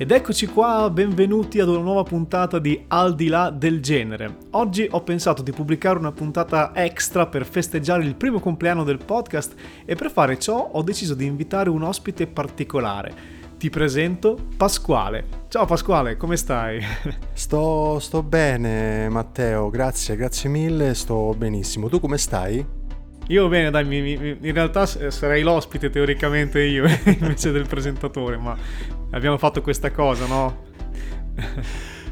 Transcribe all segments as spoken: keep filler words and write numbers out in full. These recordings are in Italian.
Ed eccoci qua, benvenuti ad una nuova puntata di Al di là del genere. Oggi ho pensato di pubblicare una puntata extra per festeggiare il primo compleanno del podcast e per fare ciò ho deciso di invitare un ospite particolare. Ti presento Pasquale. Ciao Pasquale, come stai? Sto, sto bene Matteo, grazie, grazie mille, sto benissimo. Tu come stai? Io bene, dai, mi, mi, in realtà sarei l'ospite teoricamente io invece del presentatore, ma abbiamo fatto questa cosa, no?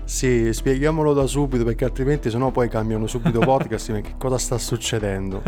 Sì, spieghiamolo da subito perché altrimenti sennò poi cambiano subito podcast, ma che cosa sta succedendo?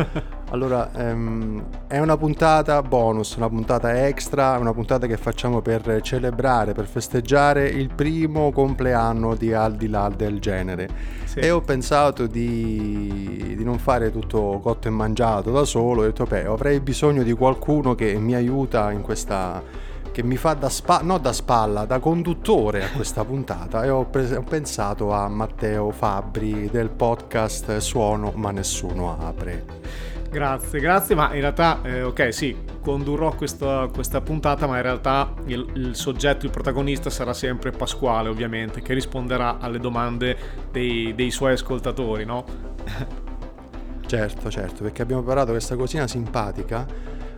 Allora, ehm, è una puntata bonus, una puntata extra, una puntata che facciamo per celebrare, per festeggiare il primo compleanno di Al di là del genere. Sì. E ho pensato di, di non fare tutto cotto e mangiato da solo, ho detto, beh, avrei bisogno di qualcuno che mi aiuta in questa, che mi fa da spa, no da spalla, da conduttore a questa puntata e ho, pres- ho pensato a Matteo Fabbri del podcast Suono ma Nessuno Apre. Grazie, grazie, ma in realtà, eh, ok, sì, condurrò questa, questa puntata, ma in realtà il, il soggetto, il protagonista sarà sempre Pasquale, ovviamente, che risponderà alle domande dei, dei suoi ascoltatori, no? Certo, certo, perché abbiamo preparato questa cosina simpatica,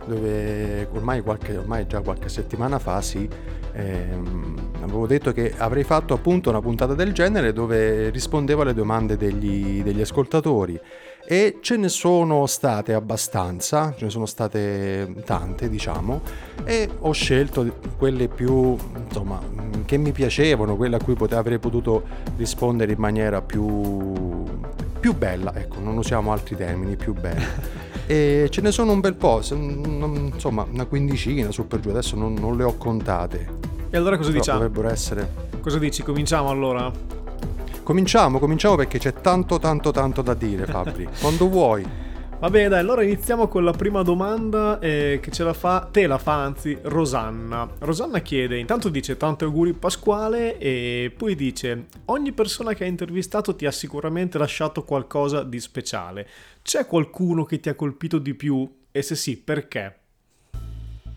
dove ormai, qualche, ormai già qualche settimana fa, sì, ehm, avevo detto che avrei fatto appunto una puntata del genere dove rispondevo alle domande degli, degli ascoltatori. E ce ne sono state abbastanza, ce ne sono state tante diciamo, e ho scelto quelle più, insomma, che mi piacevano, quelle a cui pote- avrei potuto rispondere in maniera più, più bella, ecco, non usiamo altri termini, più bella. E ce ne sono un bel po', insomma una quindicina su per giù, adesso non, non le ho contate. E allora cosa diciamo? Dovrebbero essere... Cosa dici? Cominciamo allora? Cominciamo, cominciamo perché c'è tanto tanto tanto da dire Fabbri, quando vuoi. Va bene dai, allora iniziamo con la prima domanda eh, che ce la fa, te la fa anzi Rosanna. Rosanna chiede, intanto dice tanti auguri Pasquale e poi dice ogni persona che hai intervistato ti ha sicuramente lasciato qualcosa di speciale. C'è qualcuno che ti ha colpito di più? E se sì, perché?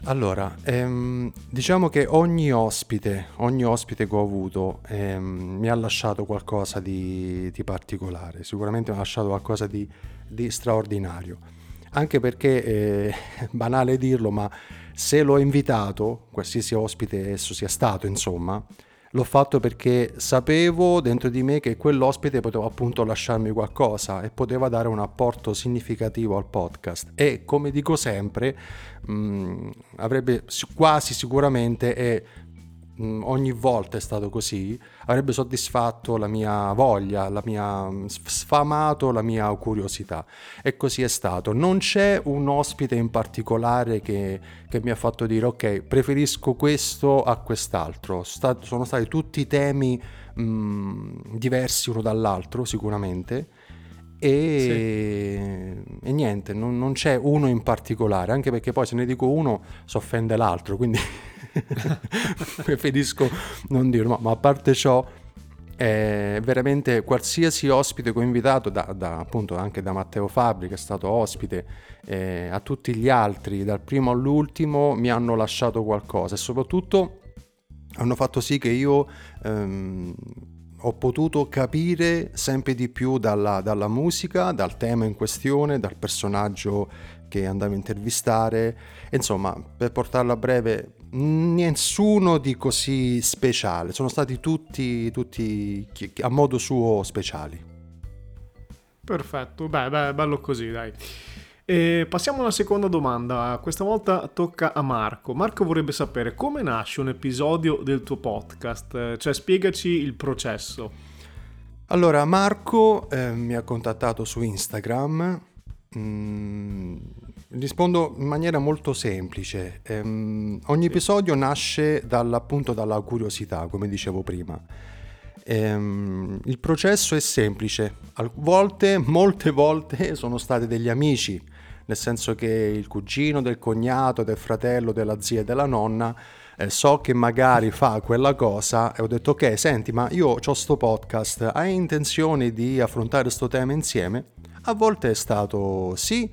Allora, ehm, diciamo che ogni ospite, ogni ospite che ho avuto ehm, mi ha lasciato qualcosa di, di particolare, sicuramente mi ha lasciato qualcosa di, di straordinario, anche perché, eh, banale dirlo, ma se l'ho invitato, qualsiasi ospite esso sia stato, insomma, l'ho fatto perché sapevo dentro di me che quell'ospite poteva appunto lasciarmi qualcosa e poteva dare un apporto significativo al podcast e come dico sempre mh, avrebbe quasi sicuramente e mh, ogni volta è stato così, avrebbe soddisfatto la mia voglia, la mia sfamato la mia curiosità e così è stato. Non c'è un ospite in particolare che che mi ha fatto dire ok preferisco questo a quest'altro. Sta- sono stati tutti temi mh, diversi uno dall'altro sicuramente e, sì. E niente non, non c'è uno in particolare anche perché poi se ne dico uno si offende l'altro quindi preferisco non dirlo ma, ma a parte ciò è veramente qualsiasi ospite che ho invitato da, da appunto anche da Matteo Fabbri che è stato ospite eh, a tutti gli altri dal primo all'ultimo mi hanno lasciato qualcosa e soprattutto hanno fatto sì che io ehm, ho potuto capire sempre di più dalla, dalla musica, dal tema in questione, dal personaggio che andavo a intervistare. Insomma, per portarla a breve, nessuno di così speciale, sono stati tutti, tutti a modo suo speciali. Perfetto, beh, beh bello così dai. E passiamo alla seconda domanda, questa volta tocca a Marco. Marco vorrebbe sapere come nasce un episodio del tuo podcast, cioè spiegaci il processo. Allora Marco eh, mi ha contattato su Instagram, mm, rispondo in maniera molto semplice, ehm, ogni episodio nasce dall'appunto dalla curiosità come dicevo prima. Il processo è semplice, a volte, molte volte sono stati degli amici, nel senso che il cugino, del cognato, del fratello, della zia e della nonna eh, so che magari fa quella cosa e ho detto ok senti ma io ho sto podcast, hai intenzione di affrontare sto tema insieme? A volte è stato sì,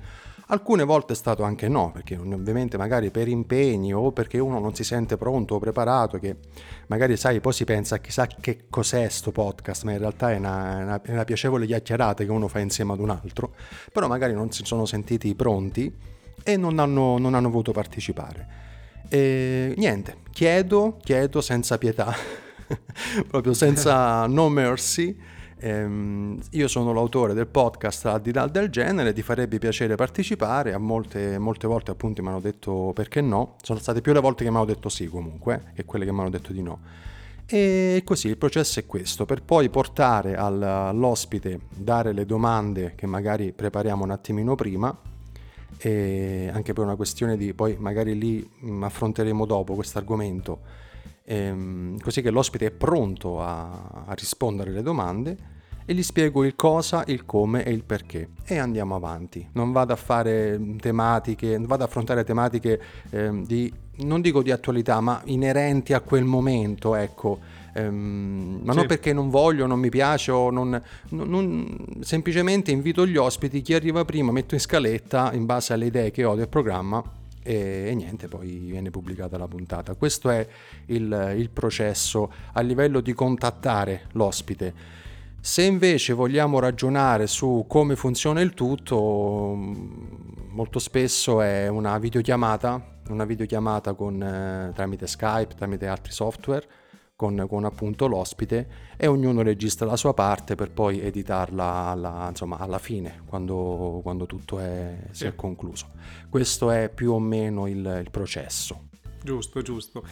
Alcune volte è stato anche no, perché ovviamente magari per impegni o perché uno non si sente pronto o preparato, che magari sai poi si pensa chissà che cos'è sto podcast, ma in realtà è una, una, una piacevole chiacchierata che uno fa insieme ad un altro, però magari non si sono sentiti pronti e non hanno, non hanno voluto partecipare. E niente, chiedo, chiedo senza pietà, proprio senza no mercy. Ehm, io sono l'autore del podcast Al di là del genere, ti farebbe piacere partecipare? A molte, molte volte appunto mi hanno detto perché no, sono state più le volte che mi hanno detto sì comunque che quelle che mi hanno detto di no. E così il processo è questo, per poi portare al, all'ospite, dare le domande che magari prepariamo un attimino prima, e anche per una questione di poi magari lì affronteremo dopo questo argomento, ehm, così che l'ospite è pronto a, a rispondere alle domande e gli spiego il cosa, il come e il perché e andiamo avanti. Non vado a fare tematiche, non vado ad affrontare tematiche ehm, di, non dico di attualità, ma inerenti a quel momento, ecco. Um, ma sì. Non perché non voglio, non mi piace o non, non, non, semplicemente invito gli ospiti, chi arriva prima metto in scaletta in base alle idee che ho del programma e, e niente, poi viene pubblicata la puntata. Questo è il, il processo a livello di contattare l'ospite. Se invece vogliamo ragionare su come funziona il tutto, molto spesso è una videochiamata, una videochiamata con, eh, tramite Skype, tramite altri software, Con, con appunto l'ospite, e ognuno registra la sua parte per poi editarla alla, insomma, alla fine quando, quando tutto è, sì. si è concluso. Questo è più o meno il, il processo. Giusto, giusto.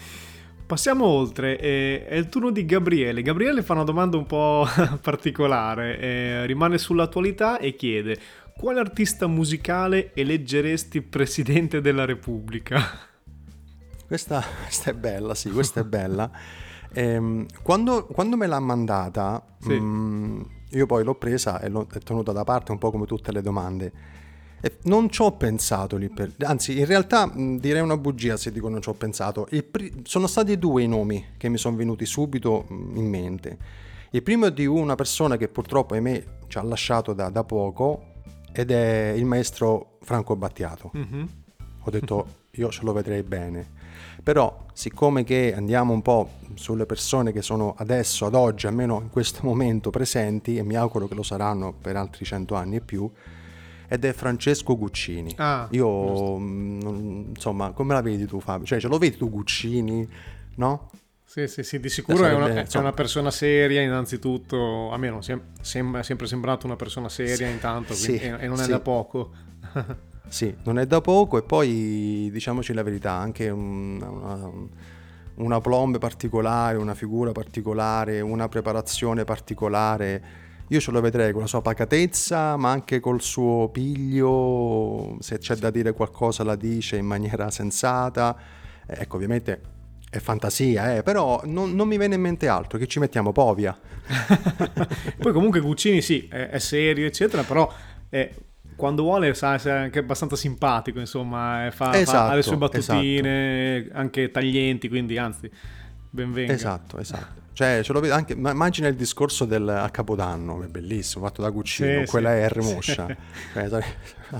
Passiamo oltre, eh, è il turno di Gabriele. Gabriele fa una domanda un po' particolare, eh, rimane sull'attualità e chiede: quale artista musicale eleggeresti presidente della Repubblica? Questa, questa è bella, sì, questa è bella. Quando, quando me l'ha mandata, sì. mh, io poi l'ho presa e l'ho tenuta da parte un po' come tutte le domande e non ci ho pensato lì per... anzi in realtà mh, direi una bugia se dico non ci ho pensato. Il pri... sono stati due i nomi che mi sono venuti subito in mente. Il primo è di una persona che purtroppo ahimè ci ha lasciato da, da poco ed è il maestro Franco Battiato. Mm-hmm. Ho detto io ce lo vedrei bene. Però siccome che andiamo un po' sulle persone che sono adesso, ad oggi, almeno in questo momento presenti, e mi auguro che lo saranno per altri cento anni e più, ed è Francesco Guccini. Ah, io mh, insomma, come la vedi tu Fabio? Cioè ce lo vedi tu Guccini, no? Sì, sì, sì, di sicuro è una, è una persona seria innanzitutto, a me non sem- sem- è sempre sembrato una persona seria, sì, intanto, quindi, sì, e, e non è sì. da poco. Sì, non è da poco e poi diciamoci la verità, anche una, una, una plombe particolare, una figura particolare, una preparazione particolare. Io ce lo vedrei con la sua pacatezza, ma anche col suo piglio, se c'è da dire qualcosa la dice in maniera sensata. Ecco, ovviamente è fantasia, eh, però non, non mi viene in mente altro, che ci mettiamo Povia. Poi comunque Guccini sì, è, è serio eccetera, però... È... quando vuole sa essere anche abbastanza simpatico, insomma, fa, esatto, fa le sue battutine, esatto, anche taglienti, quindi anzi benvenga. Esatto, esatto. Cioè ce lo vedo anche, ma immagina il discorso del a Capodanno, è bellissimo, fatto da Guccini, sì, quella sì, è R. Moscia. Sì. Eh,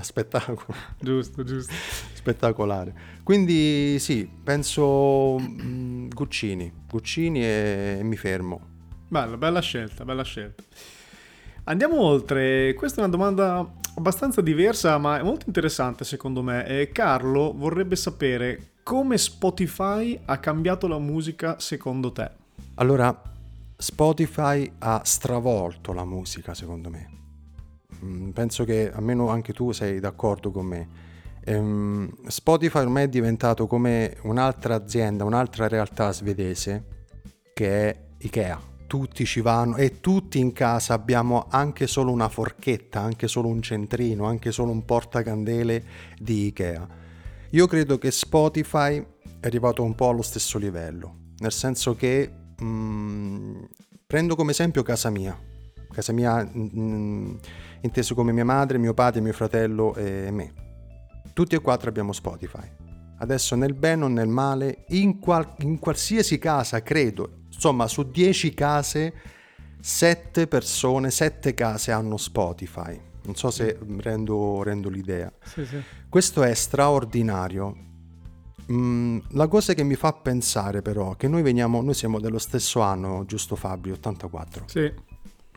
spettacolo. Giusto, giusto. Spettacolare. Quindi sì, penso mh, Guccini, Guccini e, e mi fermo. Bella, bella scelta, bella scelta. Andiamo oltre, questa è una domanda abbastanza diversa ma è molto interessante secondo me. Eh, Carlo vorrebbe sapere come Spotify ha cambiato la musica secondo te. Allora, Spotify ha stravolto la musica secondo me. Mm, penso che almeno anche tu sei d'accordo con me. Ehm, Spotify ormai è diventato come un'altra azienda, un'altra realtà svedese che è Ikea. Tutti ci vanno e tutti in casa abbiamo anche solo una forchetta, anche solo un centrino, anche solo un portacandele di Ikea. Io credo che Spotify è arrivato un po' allo stesso livello, nel senso che mh, prendo come esempio casa mia, casa mia mh, inteso come mia madre, mio padre, mio fratello e me. Tutti e quattro abbiamo Spotify. Adesso nel bene o nel male, in, qual- in qualsiasi casa credo, insomma su dieci case sette persone, sette case hanno Spotify. non so se rendo, rendo l'idea. Sì, sì. Questo è straordinario. Mm, la cosa che mi fa pensare però che noi veniamo, noi siamo dello stesso anno, giusto Fabbri, ottantaquattro. Sì.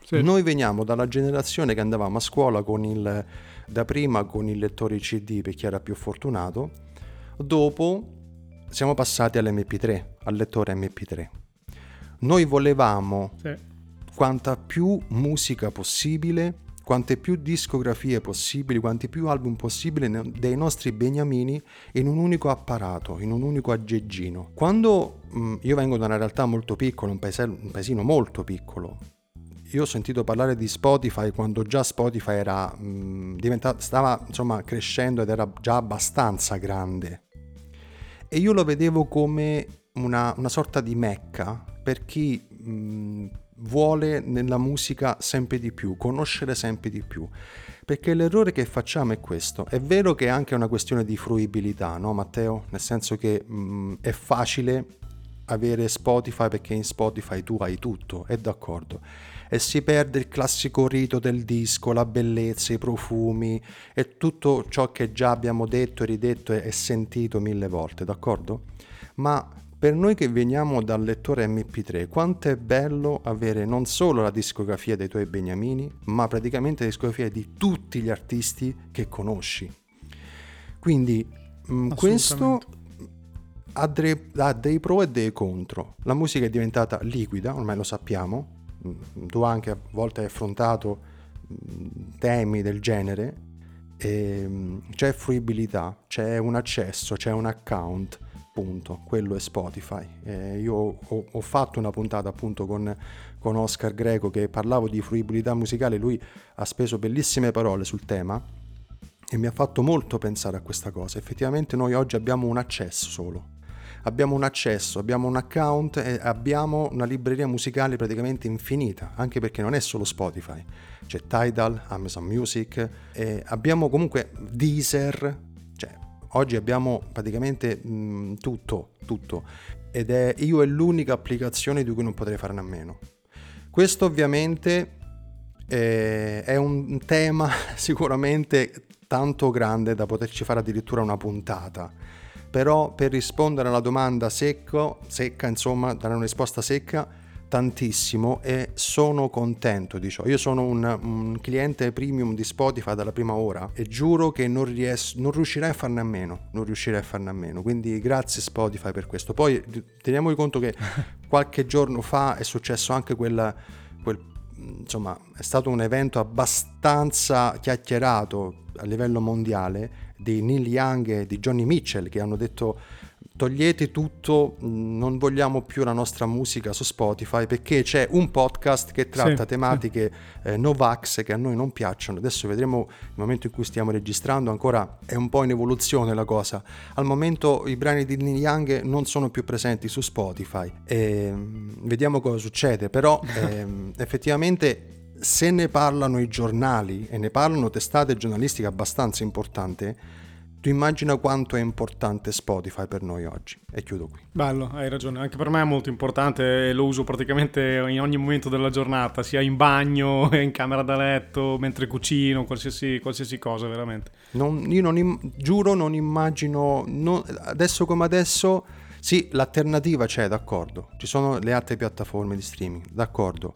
Sì. Noi veniamo dalla generazione che andavamo a scuola con il, da prima con il lettore C D per chi era più fortunato, dopo siamo passati all'emme pi tre, al lettore emme pi tre. Noi volevamo sì. quanta più musica possibile, quante più discografie possibili, quanti più album possibili dei nostri beniamini in un unico apparato, in un unico aggeggino. Quando mh, io vengo da una realtà molto piccola, un, paese, un paesino molto piccolo, io ho sentito parlare di Spotify quando già Spotify era mh, diventato, stava insomma crescendo ed era già abbastanza grande. E io lo vedevo come una, una sorta di mecca per chi mh, vuole nella musica sempre di più, conoscere sempre di più. Perché l'errore che facciamo è questo. È vero che è anche una questione di fruibilità, no Matteo? Nel senso che mh, è facile avere Spotify perché in Spotify tu hai tutto, è d'accordo. E si perde il classico rito del disco, la bellezza, i profumi e tutto ciò che già abbiamo detto e ridetto e sentito mille volte, d'accordo? Ma per noi che veniamo dal lettore emme pi tre, quanto è bello avere non solo la discografia dei tuoi beniamini, ma praticamente la discografia di tutti gli artisti che conosci. Quindi mh, questo ha dei, ha dei pro e dei contro. La musica è diventata liquida, ormai lo sappiamo. Tu anche a volte hai affrontato temi del genere e c'è fruibilità, c'è un accesso, c'è un account, punto, quello è Spotify. E io ho, ho fatto una puntata appunto con, con Oscar Greco che parlavo di fruibilità musicale, lui ha speso bellissime parole sul tema e mi ha fatto molto pensare a questa cosa. Effettivamente noi oggi abbiamo un accesso solo. Abbiamo un accesso, abbiamo un account e abbiamo una libreria musicale praticamente infinita, anche perché non è solo Spotify, c'è Tidal, Amazon Music, e abbiamo comunque Deezer, cioè oggi abbiamo praticamente mh, tutto, tutto, ed è io è l'unica applicazione di cui non potrei farne a meno. Questo ovviamente eh, è un tema sicuramente tanto grande da poterci fare addirittura una puntata. Però per rispondere alla domanda secco, secca, insomma, dare una risposta secca, tantissimo, e sono contento di ciò. Io sono un, un cliente premium di Spotify dalla prima ora e giuro che non, ries- non riuscirei a farne a meno, non riuscirei a farne a meno. Quindi grazie Spotify per questo. Poi teniamo conto che qualche giorno fa è successo anche quella, quel, insomma, è stato un evento abbastanza chiacchierato a livello mondiale di Neil Young e di Joni Mitchell che hanno detto togliete tutto, non vogliamo più la nostra musica su Spotify perché c'è un podcast che tratta sì, tematiche sì. Eh, Novax che a noi non piacciono. Adesso vedremo, il momento in cui stiamo registrando ancora è un po' in evoluzione la cosa, al momento i brani di Neil Young non sono più presenti su Spotify e vediamo cosa succede, però ehm, effettivamente se ne parlano i giornali e ne parlano testate giornalistiche abbastanza importante, tu immagina quanto è importante Spotify per noi oggi. E chiudo qui. Bello, hai ragione, anche per me è molto importante e lo uso praticamente in ogni momento della giornata, sia in bagno, in camera da letto, mentre cucino, qualsiasi, qualsiasi cosa veramente. Non, io non im- giuro non immagino, non, adesso come adesso, sì l'alternativa c'è, d'accordo, ci sono le altre piattaforme di streaming, d'accordo.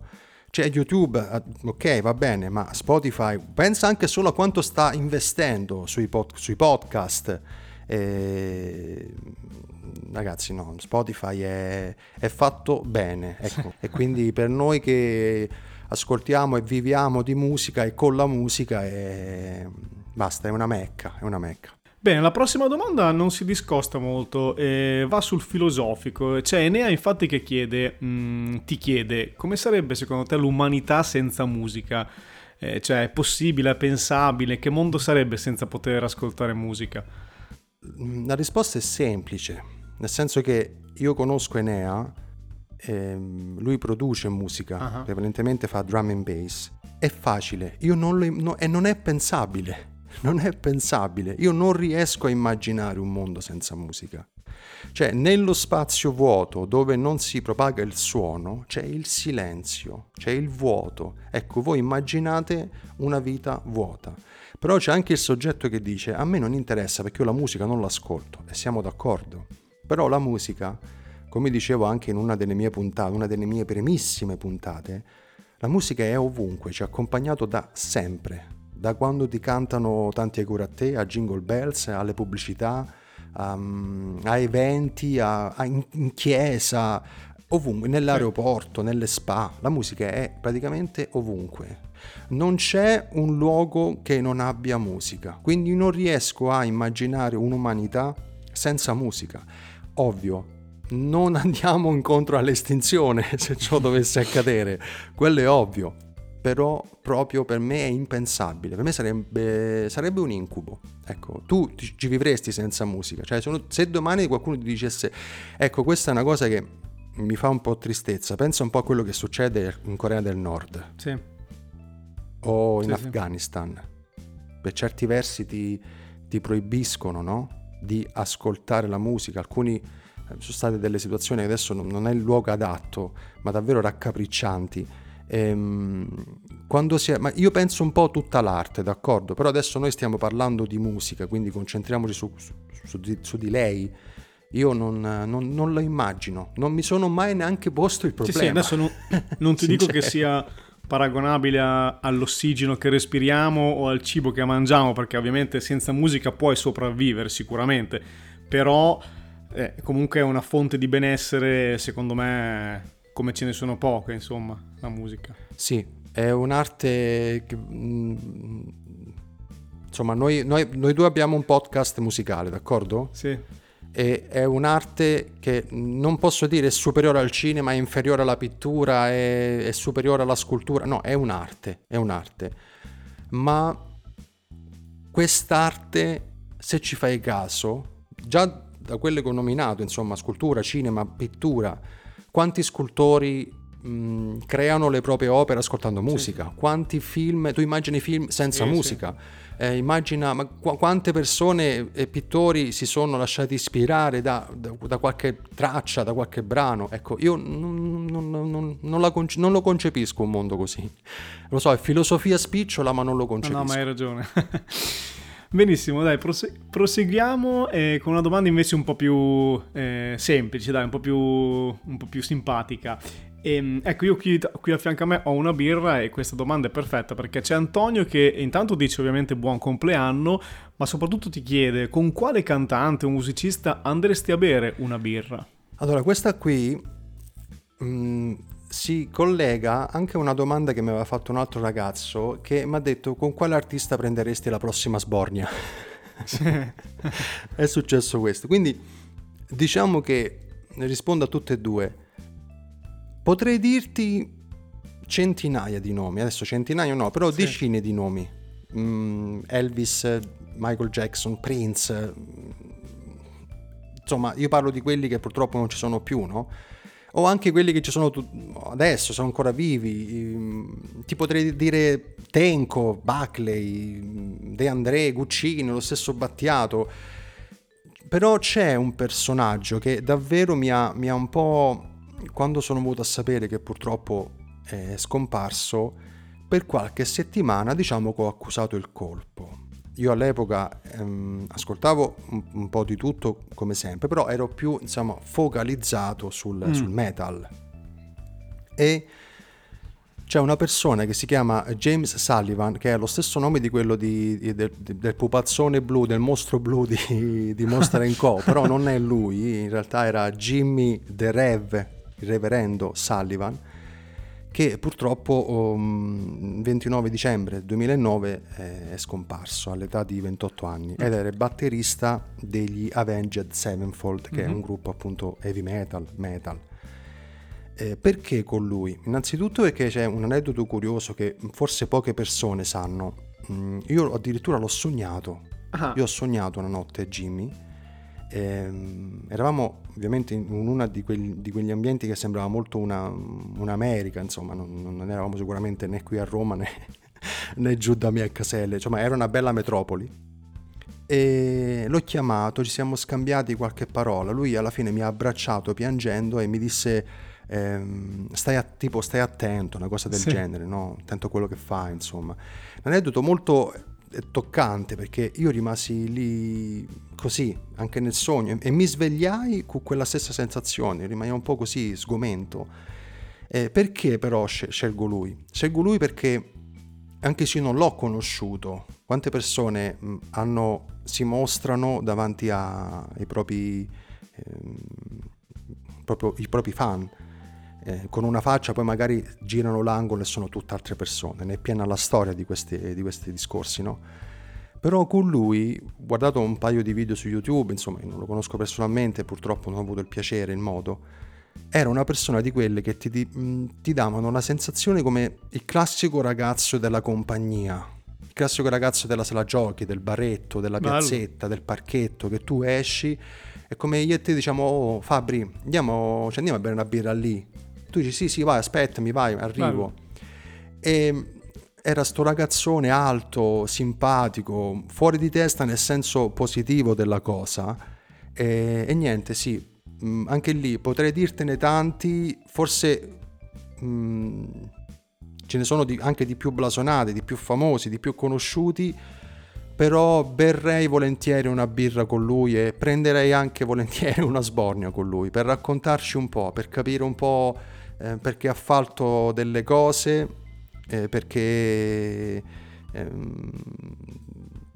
C'è YouTube, ok, va bene, ma Spotify pensa anche solo a quanto sta investendo sui, pod, sui podcast. E... Ragazzi, no, Spotify è, è fatto bene, ecco. E quindi per noi che ascoltiamo e viviamo di musica e con la musica è... basta, è una mecca, è una mecca. Bene, la prossima domanda non si discosta molto, eh, va sul filosofico. C'è Enea infatti che chiede, mh, ti chiede, come sarebbe secondo te l'umanità senza musica? Eh, cioè, è possibile, è pensabile? Che mondo sarebbe senza poter ascoltare musica? La risposta è semplice, nel senso che io conosco Enea, eh, lui produce musica, uh-huh. prevalentemente fa drum and bass. È facile, io non lo, no, e non è pensabile. Non è pensabile, io non riesco a immaginare un mondo senza musica. Cioè, nello spazio vuoto dove non si propaga il suono c'è il silenzio, c'è il vuoto. Ecco, voi immaginate una vita vuota. Però c'è anche il soggetto che dice: a me non interessa perché io la musica non l'ascolto, e siamo d'accordo. Però la musica, come dicevo anche in una delle mie puntate, una delle mie primissime puntate, la musica è ovunque, ci ha accompagnato da sempre, da quando ti cantano Tanti auguri a te, a Jingle Bells, alle pubblicità, a, a eventi, a, a in, in chiesa, ovunque, nell'aeroporto, nelle spa, la musica è praticamente ovunque. Non c'è un luogo che non abbia musica, quindi non riesco a immaginare un'umanità senza musica. Ovvio, non andiamo incontro all'estinzione se ciò dovesse accadere, quello è ovvio, però proprio per me è impensabile, per me sarebbe, sarebbe un incubo. Ecco, tu ti, ci vivresti senza musica, cioè se, se domani qualcuno ti dicesse, ecco, questa è una cosa che mi fa un po' tristezza, pensa un po' a quello che succede in Corea del Nord, sì, o in sì, Afghanistan, sì. Per certi versi ti, ti proibiscono, no? Di ascoltare la musica, alcuni... Sono state delle situazioni che adesso non è il luogo adatto, ma davvero raccapriccianti. Ehm, quando si è, ma io penso un po' tutta l'arte, d'accordo? Però adesso noi stiamo parlando di musica, quindi concentriamoci su, su, su, di, su di lei. Io non, non, non la immagino, non mi sono mai neanche posto il problema. Sì, sì, adesso non, non ti dico che sia paragonabile a, all'ossigeno che respiriamo o al cibo che mangiamo, perché ovviamente senza musica puoi sopravvivere sicuramente, però... Eh, comunque è una fonte di benessere, secondo me, come ce ne sono poche, insomma, la musica. Sì, è un'arte che, mh, insomma, noi, noi, noi due abbiamo un podcast musicale, d'accordo? Sì. E è un'arte che non posso dire è superiore al cinema, è inferiore alla pittura, è, è superiore alla scultura, no, è un'arte, è un'arte. Ma quest'arte, se ci fai caso, già... da quelle che ho nominato, insomma, scultura, cinema, pittura, quanti scultori mh, creano le proprie opere ascoltando musica, sì. Quanti film, tu immagini film senza eh, musica, sì. eh, immagina ma qu- quante persone e pittori si sono lasciati ispirare da, da, da qualche traccia, da qualche brano. Ecco, io non, non, non, non, la conce- non lo concepisco un mondo così, lo so, è filosofia spicciola, ma non lo concepisco. No, no, ma hai ragione. Benissimo, dai, prose- proseguiamo eh, con una domanda invece un po' più eh, semplice, dai, un po' più, un po' più simpatica. E, ecco, io qui, qui a fianco a me ho una birra e questa domanda è perfetta, perché c'è Antonio che intanto dice ovviamente buon compleanno, ma soprattutto ti chiede con quale cantante o musicista andresti a bere una birra? Allora, questa qui mh, si collega anche a una domanda che mi aveva fatto un altro ragazzo che mi ha detto con quale artista prenderesti la prossima sbornia. È successo questo, quindi diciamo che rispondo a tutte e due. Potrei dirti centinaia di nomi, adesso centinaia no, però sì. Decine di nomi. mm, Elvis, Michael Jackson, Prince, insomma, io parlo di quelli che purtroppo non ci sono più, no? O anche quelli che ci sono adesso, sono ancora vivi. Ti potrei dire Tenco, Buckley, De André, Guccini, lo stesso Battiato. Però c'è un personaggio che davvero mi ha, mi ha un po'... Quando sono venuto a sapere che purtroppo è scomparso, per qualche settimana diciamo che ho accusato il colpo. Io all'epoca ehm, ascoltavo un, un po' di tutto come sempre, però ero più, insomma, focalizzato sul, mm. sul metal. E c'è una persona che si chiama James Sullivan, che è lo stesso nome di quello di, di, del, del pupazzone blu, del mostro blu di, di Monster and Co. Però non è lui, in realtà era Jimmy the Rev, il reverendo Sullivan, che purtroppo um, ventinove dicembre duemilanove è scomparso all'età di ventotto anni ed era il batterista degli Avenged Sevenfold, che mm-hmm. è un gruppo appunto heavy metal, metal. Eh, perché con lui? Innanzitutto perché c'è un aneddoto curioso che forse poche persone sanno. Mm, io addirittura l'ho sognato. Ah. Io ho sognato una notte Jimmy. Eh, eravamo ovviamente in una di, quel, di quegli ambienti che sembrava molto una, un'America, insomma, non, non eravamo sicuramente né qui a Roma né, né giù da mia Caselle, insomma, era una bella metropoli. e l'ho chiamato, ci siamo scambiati qualche parola, lui alla fine mi ha abbracciato piangendo e mi disse ehm, stai a, tipo stai attento, una cosa del sì. genere, no? Attento a quello che fai, insomma. Un aneddoto molto toccante, perché io rimasi lì così anche nel sogno e mi svegliai con quella stessa sensazione, rimanevo un po' così sgomento. Eh, perché però scelgo lui? Scelgo lui perché anche se io non l'ho conosciuto, quante persone hanno, si mostrano davanti a, ai propri, eh, proprio, i propri fan eh, con una faccia, poi magari girano l'angolo e sono tutt'altre persone, ne è piena la storia di questi, di questi discorsi, no? Però con lui, ho guardato un paio di video su YouTube, insomma non lo conosco personalmente, purtroppo non ho avuto il piacere, il modo. Era una persona di quelle che ti, ti, ti davano la sensazione come il classico ragazzo della compagnia, il classico ragazzo della sala giochi, del baretto, della piazzetta, del parchetto, che tu esci e come io e te diciamo oh Fabbri andiamo, cioè andiamo a bere una birra lì, tu dici sì sì vai aspettami vai arrivo. Bello. E era sto ragazzone alto, simpatico, fuori di testa nel senso positivo della cosa e, e niente sì anche lì potrei dirtene tanti, forse mh, ce ne sono di, anche di più blasonati, di più famosi, di più conosciuti, però berrei volentieri una birra con lui e prenderei anche volentieri una sbornia con lui per raccontarci un po', per capire un po' eh, perché ha fatto delle cose, eh, perché eh,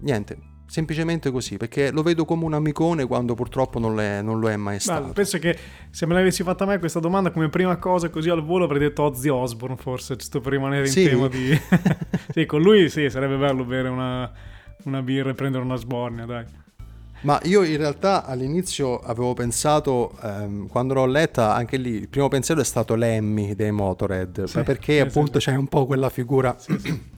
niente... semplicemente così, perché lo vedo come un amicone quando purtroppo non, l'è, non lo è mai stato. Bello, penso che se me l'avessi fatta a me questa domanda come prima cosa così al volo avrei detto Ozzy Osbourne, forse, giusto per rimanere in sì. tema di... sì, con lui sì, sarebbe bello bere una, una birra e prendere una sbornia, dai. Ma io in realtà all'inizio avevo pensato, ehm, quando l'ho letta, anche lì il primo pensiero è stato Lemmy dei Motorhead, sì, perché appunto senso. C'è un po' quella figura... Sì, sì.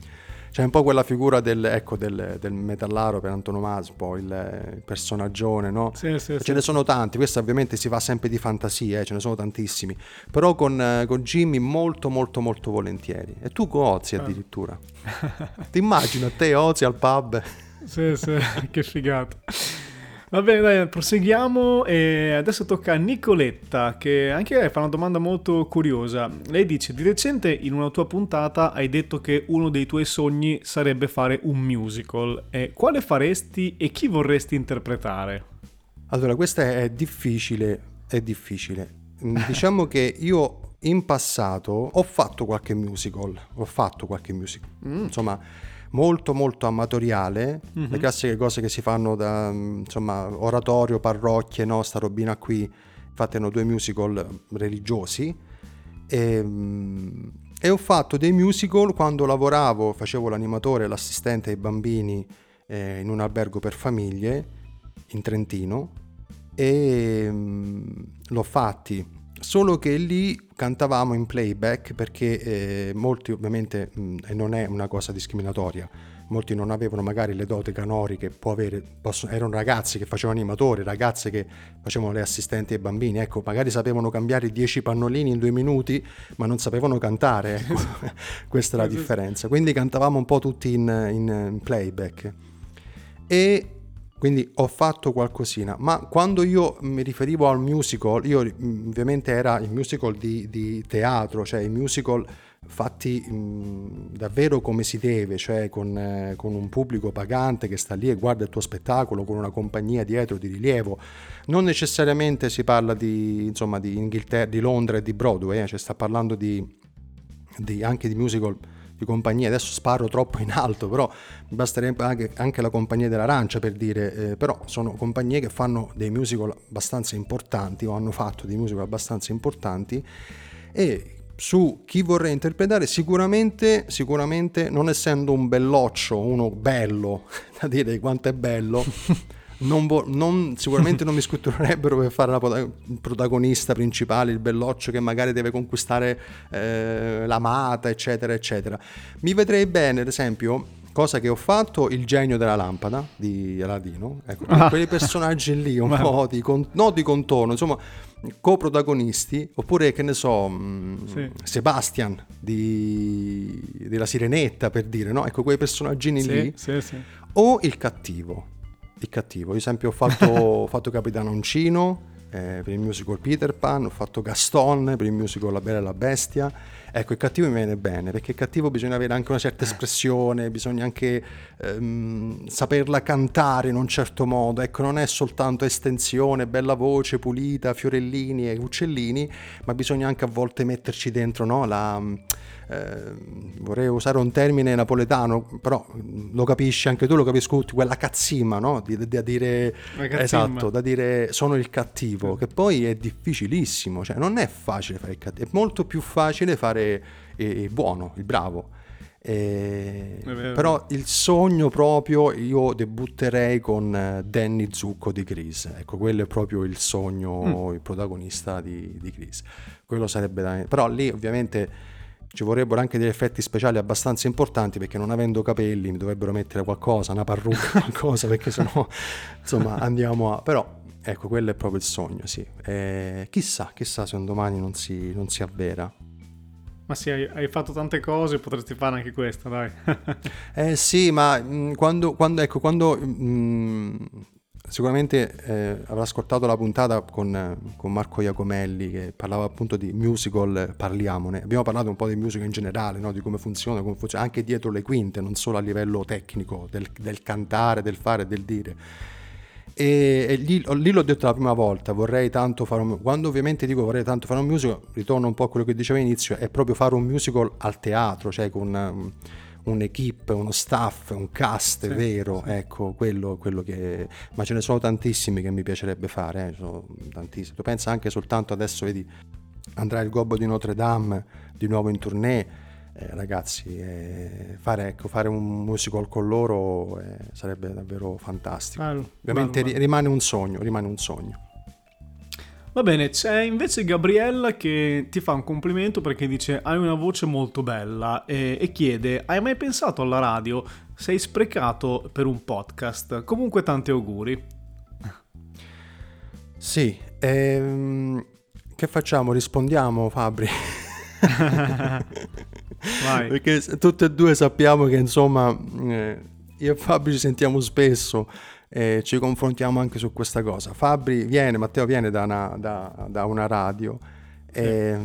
C'è un po' quella figura del, ecco, del, del metallaro per antonomasia, poi il, il personaggione, no? Sì, sì, ce sì. ne sono tanti, questo ovviamente si va sempre di fantasia, eh, ce ne sono tantissimi, però con, con Jimmy molto molto molto volentieri, e tu con Ozzy addirittura. Ti immagino a te Ozzy al pub? Sì, sì, che figata. Va bene, dai, proseguiamo e adesso tocca a Nicoletta, che anche lei fa una domanda molto curiosa. Lei dice: di recente in una tua puntata hai detto che uno dei tuoi sogni sarebbe fare un musical. E quale faresti e chi vorresti interpretare? Allora, questa è difficile, è difficile. Diciamo che io in passato ho fatto qualche musical, ho fatto qualche musical, mm. insomma... molto molto amatoriale, mm-hmm. le classiche cose che si fanno da insomma oratorio, parrocchie, no, sta robina qui. Infatti erano due musical religiosi e, e ho fatto dei musical quando lavoravo, facevo l'animatore, l'assistente ai bambini eh, in un albergo per famiglie in Trentino e l'ho fatti, solo che lì cantavamo in playback perché eh, molti ovviamente, e non è una cosa discriminatoria, molti non avevano magari le doti canoriche, può avere, possono, erano ragazzi che facevano animatori, ragazze che facevano le assistenti ai bambini, ecco, magari sapevano cambiare dieci pannolini in due minuti, ma non sapevano cantare, ecco. Questa è la differenza, quindi cantavamo un po' tutti in, in, in playback e... quindi ho fatto qualcosina, ma quando io mi riferivo al musical, io ovviamente era il musical di, di teatro, cioè i musical fatti mh, davvero come si deve, cioè con, eh, con un pubblico pagante che sta lì e guarda il tuo spettacolo, con una compagnia dietro di rilievo. Non necessariamente si parla di, insomma, di Inghilterra, di Londra e di Broadway, eh, cioè sta parlando di, di, anche di musical... di compagnia, adesso sparo troppo in alto, però basterebbe anche, anche la compagnia dell'Arancia per dire, eh, però sono compagnie che fanno dei musical abbastanza importanti o hanno fatto dei musical abbastanza importanti. E su chi vorrei interpretare, sicuramente sicuramente non essendo un belloccio, uno bello da dire quanto è bello, non vo- non, sicuramente non mi sculturerebbero per fare la prota- il protagonista principale, il belloccio che magari deve conquistare eh, l'amata eccetera eccetera. Mi vedrei bene, ad esempio, cosa che ho fatto, il genio della lampada di Aladino, ecco, ah. quei personaggi lì un po' di, con- no, di contorno, insomma coprotagonisti, oppure che ne so mh, sì. Sebastian di della Sirenetta per dire, no, ecco quei personaggini sì, lì sì, sì. O il cattivo il cattivo. Ad esempio ho fatto, ho fatto Capitano Uncino eh, per il musical Peter Pan, ho fatto Gaston per il musical La Bella e la Bestia. Ecco, il cattivo mi viene bene, perché il cattivo bisogna avere anche una certa espressione, bisogna anche ehm, saperla cantare in un certo modo. Ecco, non è soltanto estensione, bella voce, pulita, fiorellini e uccellini, ma bisogna anche a volte metterci dentro, no, la... Eh, vorrei usare un termine napoletano, però lo capisci anche tu, lo capisco tutti, quella cazzima, no? Da di, di, di dire, esatto, da dire sono il cattivo, che poi è difficilissimo, cioè non è facile fare il cattivo, è molto più facile fare il buono, il bravo. Eh, però il sogno proprio io debutterei con Danny Zucco di Chris, ecco, quello è proprio il sogno, mm. il protagonista di, di Chris, quello sarebbe da... però lì ovviamente ci vorrebbero anche degli effetti speciali abbastanza importanti, perché non avendo capelli mi dovrebbero mettere qualcosa, una parrucca, qualcosa, perché sennò insomma andiamo a... però ecco, quello è proprio il sogno, sì. Eh, chissà, chissà se un domani non si, non si avvera. Ma sì, hai, hai fatto tante cose, potresti fare anche questa, dai. Eh sì, ma mh, quando, quando, ecco, quando mh, sicuramente eh, avrà ascoltato la puntata con, con Marco Iacomelli, che parlava appunto di musical, parliamone. Abbiamo parlato un po' di musical in generale, no? Di come funziona, come funziona anche dietro le quinte, non solo a livello tecnico, del, del cantare, del fare, del dire. E, e lì, lì l'ho detto la prima volta, vorrei tanto fare un, quando ovviamente dico vorrei tanto fare un musical, ritorno un po' a quello che dicevo all'inizio, è proprio fare un musical al teatro, cioè con un'equipe, uno staff, un cast, sì, vero, sì. Ecco, quello, quello che... ma ce ne sono tantissimi che mi piacerebbe fare, eh? Sono tantissimi. Tu pensa anche soltanto adesso, vedi, andrà il Gobbo di Notre Dame di nuovo in tournée, eh, ragazzi, eh, fare, ecco, fare un musical con loro eh, sarebbe davvero fantastico. Bello, ovviamente bello, bello. rimane un sogno, rimane un sogno. Va bene, c'è invece Gabriella che ti fa un complimento perché dice hai una voce molto bella e, e chiede hai mai pensato alla radio? Sei sprecato per un podcast. Comunque tanti auguri. Sì, ehm, che facciamo? Rispondiamo, Fabbri? Vai. Perché tutti e due sappiamo che insomma eh, io e Fabbri ci sentiamo spesso. E ci confrontiamo anche su questa cosa. Fabbri viene, Matteo viene da una, da, da una radio, sì. E,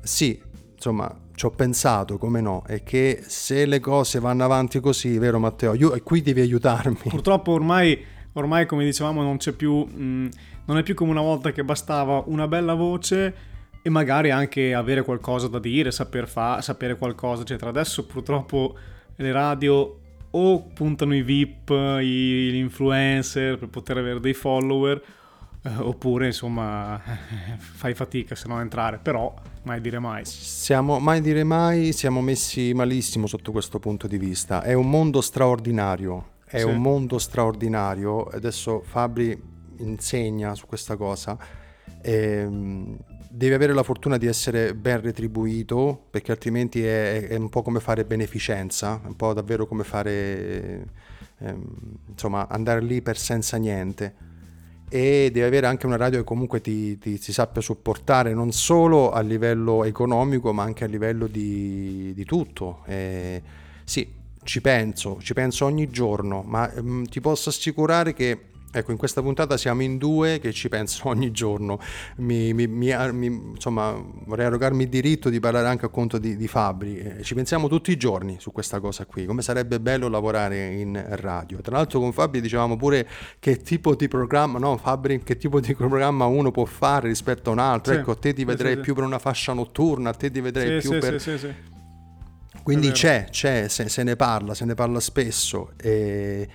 sì, insomma ci ho pensato, come no, è che se le cose vanno avanti così, vero Matteo, io, e qui devi aiutarmi. Purtroppo ormai, ormai come dicevamo non c'è più, mh, non è più come una volta che bastava una bella voce e magari anche avere qualcosa da dire, saper fa, sapere qualcosa eccetera. Adesso purtroppo le radio o puntano i V I P, gli influencer per poter avere dei follower, eh, oppure insomma fai fatica se non entrare, però mai dire mai. Siamo mai dire mai, siamo messi malissimo sotto questo punto di vista. È un mondo straordinario, è sì. un mondo straordinario. Adesso Fabbri insegna su questa cosa. Ehm, devi avere la fortuna di essere ben retribuito, perché altrimenti è, è un po' come fare beneficenza, un po' davvero come fare ehm, insomma andare lì per senza niente. E devi avere anche una radio che comunque ti, ti, ti sappia supportare non solo a livello economico ma anche a livello di, di tutto. E, sì, ci penso, ci penso ogni giorno, ma ehm, ti posso assicurare che ecco, in questa puntata siamo in due che ci pensano ogni giorno. Mi, mi, mi, mi, insomma, vorrei arrogarmi il diritto di parlare anche a conto di, di Fabbri. Eh, ci pensiamo tutti i giorni su questa cosa qui. Come sarebbe bello lavorare in radio. Tra l'altro, con Fabbri dicevamo pure che tipo di programma, no, Fabbri, che tipo di programma uno può fare rispetto a un altro. Sì, ecco, te ti vedrei sì, più sì. per una fascia notturna, te ti vedrei sì, più sì, per. Sì, sì, sì. Quindi c'è, c'è, se, se ne parla, se ne parla spesso. E...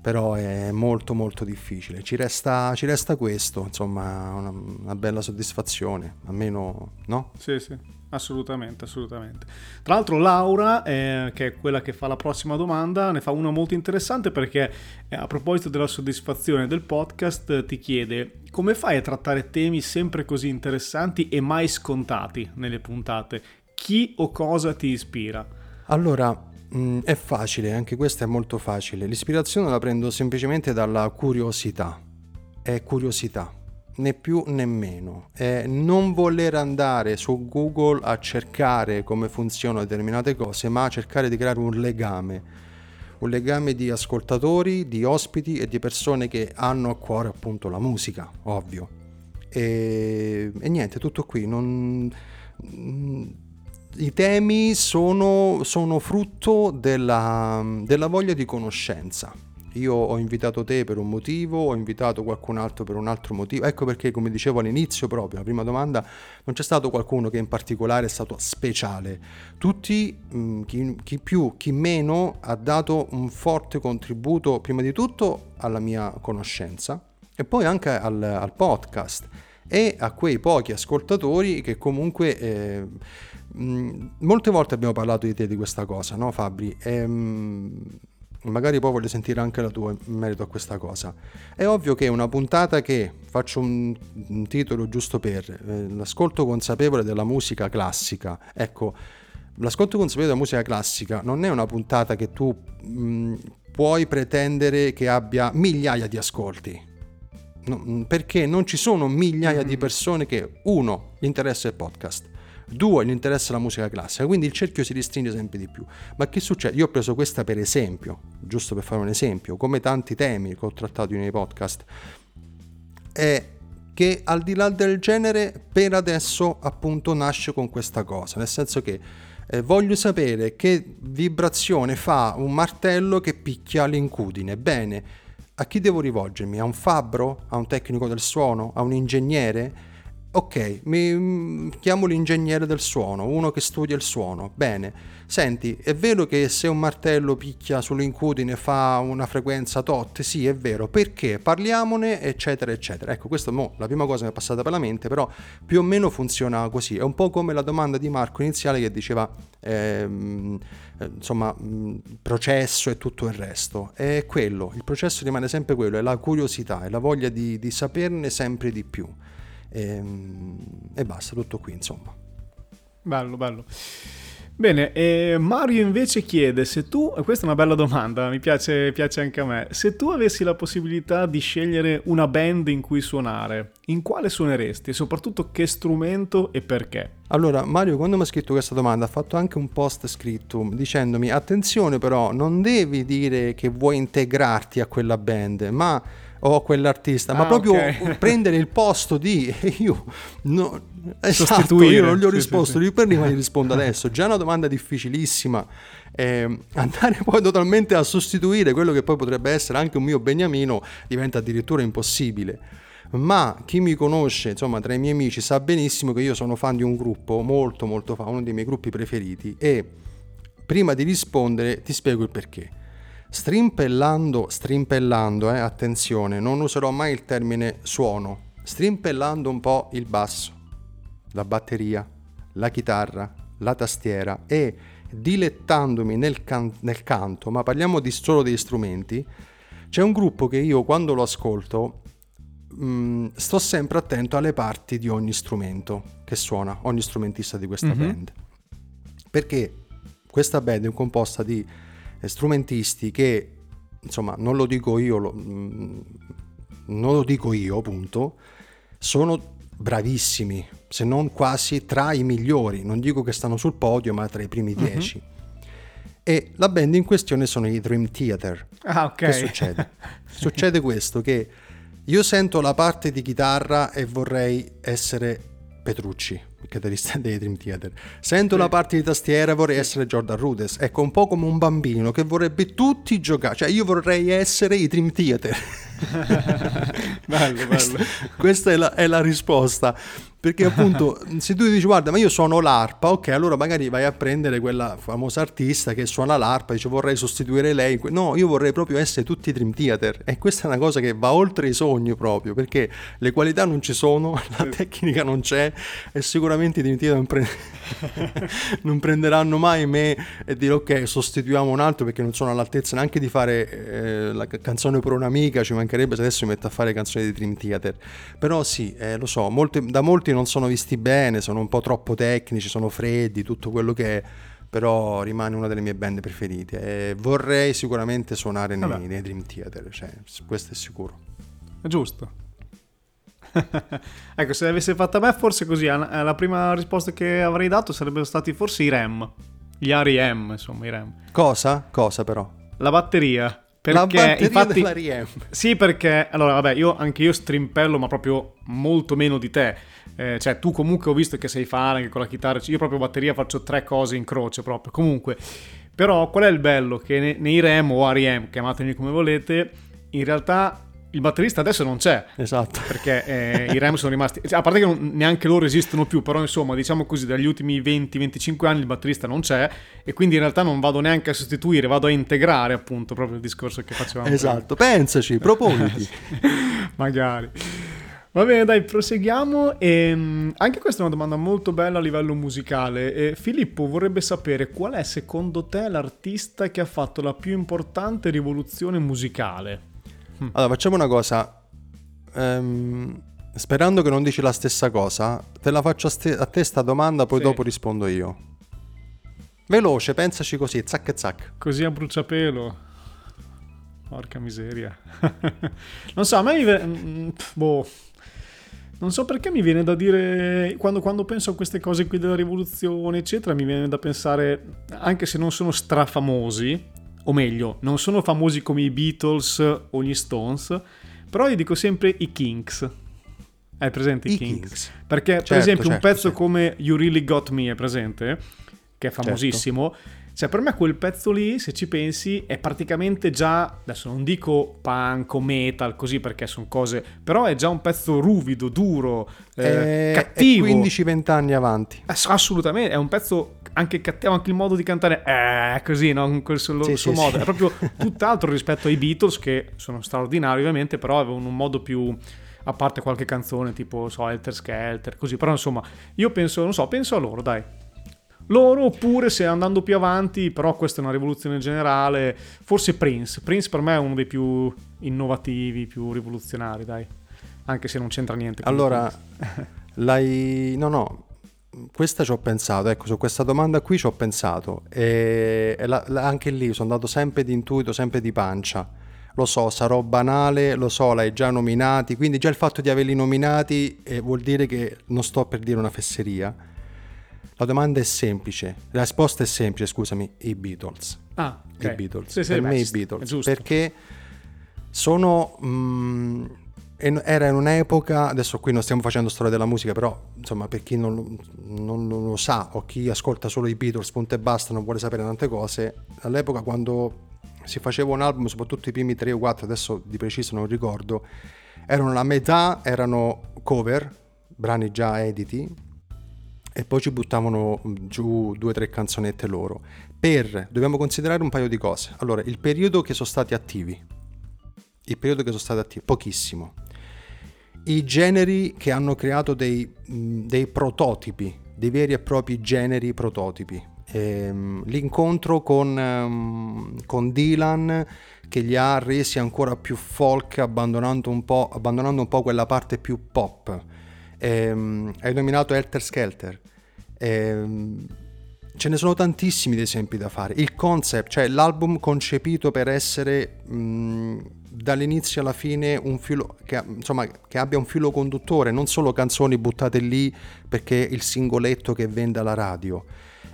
però è molto molto difficile, ci resta, ci resta questo, insomma una, una bella soddisfazione, almeno, no? Sì, sì, assolutamente, assolutamente. Tra l'altro Laura, eh, che è quella che fa la prossima domanda, ne fa una molto interessante perché eh, a proposito della soddisfazione del podcast ti chiede come fai a trattare temi sempre così interessanti e mai scontati nelle puntate? Chi o cosa ti ispira? Allora... Mm, è facile, anche questa è molto facile. L'ispirazione la prendo semplicemente dalla curiosità. È curiosità, né più né meno. È non voler andare su Google a cercare come funzionano determinate cose, ma cercare di creare un legame. un legame di ascoltatori, di ospiti e di persone che hanno a cuore appunto la musica, ovvio. E, e niente, tutto qui. Non... I temi sono, sono frutto della, della voglia di conoscenza. Io ho invitato te per un motivo, ho invitato qualcun altro per un altro motivo. Ecco perché, come dicevo all'inizio proprio, la prima domanda, non c'è stato qualcuno che in particolare è stato speciale. Tutti, mh, chi, chi più, chi meno, ha dato un forte contributo, prima di tutto alla mia conoscenza e poi anche al, al podcast e a quei pochi ascoltatori che comunque... Eh, mh, molte volte abbiamo parlato di te, di questa cosa, no Fabbri? E, mh, magari poi voglio sentire anche la tua in merito a questa cosa. È ovvio che una puntata che, faccio un, un titolo giusto per, eh, l'ascolto consapevole della musica classica, ecco, l'ascolto consapevole della musica classica non è una puntata che tu mh, puoi pretendere che abbia migliaia di ascolti, no, perché non ci sono migliaia di persone che, uno, gli interessa il podcast, due, gli interessa la musica classica, quindi il cerchio si restringe sempre di più. Ma che succede? Io ho preso questa per esempio, giusto per fare un esempio, come tanti temi che ho trattato nei podcast, è che Al di là del genere per adesso appunto nasce con questa cosa, nel senso che eh, voglio sapere che vibrazione fa un martello che picchia l'incudine. Bene, a chi devo rivolgermi? A un fabbro? A un tecnico del suono? A un ingegnere? Ok, mi chiamo l'ingegnere del suono, uno che studia il suono. Bene, senti, è vero che se un martello picchia sull'incudine fa una frequenza tot? Sì, è vero, perché? Parliamone, eccetera, eccetera. Ecco, questa mo, la prima cosa che è passata per la mente, però più o meno funziona così. È un po' come la domanda di Marco iniziale che diceva, ehm, insomma, processo e tutto il resto. È quello, il processo rimane sempre quello, è la curiosità, è la voglia di, di saperne sempre di più. E, e basta, tutto qui insomma. Bello, bello. Bene, eh, Mario invece chiede se tu, e questa è una bella domanda, mi piace, piace anche a me, se tu avessi la possibilità di scegliere una band in cui suonare, in quale suoneresti e soprattutto che strumento e perché? Allora Mario, quando mi ha scritto questa domanda ha fatto anche un post scritto dicendomi attenzione però non devi dire che vuoi integrarti a quella band ma o quell'artista, ah, ma proprio okay. Prendere il posto di io no, esatto, io non gli ho risposto, sì, sì. Io per prima gli rispondo adesso, già una domanda difficilissima, eh, andare poi totalmente a sostituire quello che poi potrebbe essere anche un mio beniamino diventa addirittura impossibile, ma chi mi conosce, insomma, tra i miei amici sa benissimo che io sono fan di un gruppo molto molto fan, uno dei miei gruppi preferiti, e prima di rispondere ti spiego il perché. Strimpellando, strimpellando, eh, attenzione, non userò mai il termine suono, strimpellando un po' il basso, la batteria, la chitarra, la tastiera e dilettandomi nel, can- nel canto, ma parliamo di solo degli strumenti, c'è un gruppo che io quando lo ascolto mh, sto sempre attento alle parti di ogni strumento che suona, ogni strumentista di questa mm-hmm. band, perché questa band è composta di strumentisti che, insomma, non lo dico io, lo, non lo dico io, appunto, sono bravissimi, se non quasi tra i migliori, non dico che stanno sul podio, ma tra i primi uh-huh. dieci. E la band in questione sono i Dream Theater. Ah, ok. Che succede? Succede questo, che io sento la parte di chitarra e vorrei essere Petrucci, chitarrista dei Dream Theater, sento sì. la parte di tastiera, vorrei essere Jordan Rudess, ecco, un po' come un bambino che vorrebbe tutti giocare, cioè io vorrei essere i Dream Theater. Bello, bello. Questa, questa è, la, è la risposta, perché appunto se tu dici guarda ma io suono l'arpa, ok, allora magari vai a prendere quella famosa artista che suona l'arpa e dice vorrei sostituire lei, no, io vorrei proprio essere tutti i Dream Theater, e questa è una cosa che va oltre i sogni proprio, perché le qualità non ci sono, la tecnica non c'è e sicuramente i Dream Theater non, pre- non prenderanno mai me e dire ok sostituiamo un altro, perché non sono all'altezza neanche di fare eh, la canzone per un'amica, ci mancherebbe se adesso mi metto a fare canzoni di Dream Theater, però sì, eh, lo so, molte, da molti non sono visti bene, sono un po' troppo tecnici, sono freddi, tutto quello che è, però rimane una delle mie band preferite e vorrei sicuramente suonare nei, nei Dream Theater, cioè, questo è sicuro. È giusto. Ecco, se l'avesse fatta me forse così, la prima risposta che avrei dato sarebbero stati forse i R E M, gli R E M, insomma i R E M. Cosa? Cosa però? la batteria. Perché, la batteria infatti, della R E M. Sì, perché allora vabbè, io anche io strimpello, ma proprio molto meno di te. Eh, cioè, tu comunque ho visto che sai fare anche con la chitarra. Io proprio batteria faccio tre cose in croce proprio. Comunque, però qual è il bello? Che nei R E M o R E M, chiamatemi come volete, in realtà il batterista adesso non c'è. Esatto. Perché eh, i R E M sono rimasti, a parte che non, neanche loro esistono più, però insomma, diciamo così, dagli ultimi venti venticinque anni il batterista non c'è, e quindi in realtà non vado neanche a sostituire, vado a integrare appunto proprio il discorso che facevamo. Esatto, prima. Pensaci, proponiti. Magari. Va bene, dai, proseguiamo. E anche questa è una domanda molto bella a livello musicale. E Filippo vorrebbe sapere qual è secondo te l'artista che ha fatto la più importante rivoluzione musicale. Allora facciamo una cosa, ehm, sperando che non dici la stessa cosa, te la faccio a, ste- a te sta domanda, poi sì. Dopo rispondo io. Veloce, pensaci così, zac e zac. Così a bruciapelo. Porca miseria. Non so, a me mi ve- boh. Non so perché mi viene da dire, quando, quando penso a queste cose qui della rivoluzione, eccetera, mi viene da pensare, anche se non sono strafamosi, o meglio, non sono famosi come i Beatles o gli Stones, però io dico sempre i Kinks. Hai presente i, I Kinks? Kinks? Perché certo, per esempio certo, un pezzo certo. come You Really Got Me, è presente? Che è famosissimo. Certo. Cioè per me quel pezzo lì, se ci pensi, è praticamente già, adesso non dico punk o metal così perché sono cose, però è già un pezzo ruvido, duro, eh, cattivo. È quindici venti anni avanti. Assolutamente, è un pezzo... anche cattivo, anche il modo di cantare eh, così, no? Con quel suo, sì, suo sì, modo sì. È proprio tutt'altro rispetto ai Beatles, che sono straordinari ovviamente, però avevano un modo più, a parte qualche canzone tipo so, Helter Skelter così, però insomma io penso, non so, penso a loro, dai, loro, oppure se andando più avanti, però questa è una rivoluzione generale, forse Prince. Prince per me è uno dei più innovativi, più rivoluzionari, dai, anche se non c'entra niente con allora l'hai no no questa ci ho pensato, ecco, su questa domanda qui ci ho pensato e, e la, la, anche lì sono andato sempre di intuito, sempre di pancia, lo so, sarò banale, lo so, l'hai già nominati, quindi già il fatto di averli nominati eh, vuol dire che non sto per dire una fesseria. La domanda è semplice, la risposta è semplice, scusami, i Beatles. Ah, okay. I Beatles, sì, sì, per me i Beatles, perché sono... Mm, era in un'epoca, adesso qui non stiamo facendo storia della musica, però insomma per chi non, non, non lo sa o chi ascolta solo i Beatles punto e basta, non vuole sapere tante cose, all'epoca quando si faceva un album, soprattutto i primi tre o quattro, adesso di preciso non ricordo, erano la metà erano cover, brani già editi, e poi ci buttavano giù due o tre canzonette loro. Per dobbiamo considerare un paio di cose. Allora, il periodo che sono stati attivi, il periodo che sono stati attivi pochissimo, i generi che hanno creato dei, dei prototipi, dei veri e propri generi prototipi, ehm, l'incontro con, con Dylan che li ha resi ancora più folk, abbandonando un po', abbandonando un po' quella parte più pop, ehm, hai nominato Helter Skelter, ehm, ce ne sono tantissimi di esempi da fare. Il concept, cioè l'album concepito per essere mh, dall'inizio alla fine un filo che, insomma, che abbia un filo conduttore, non solo canzoni buttate lì perché il singoletto che vende alla radio,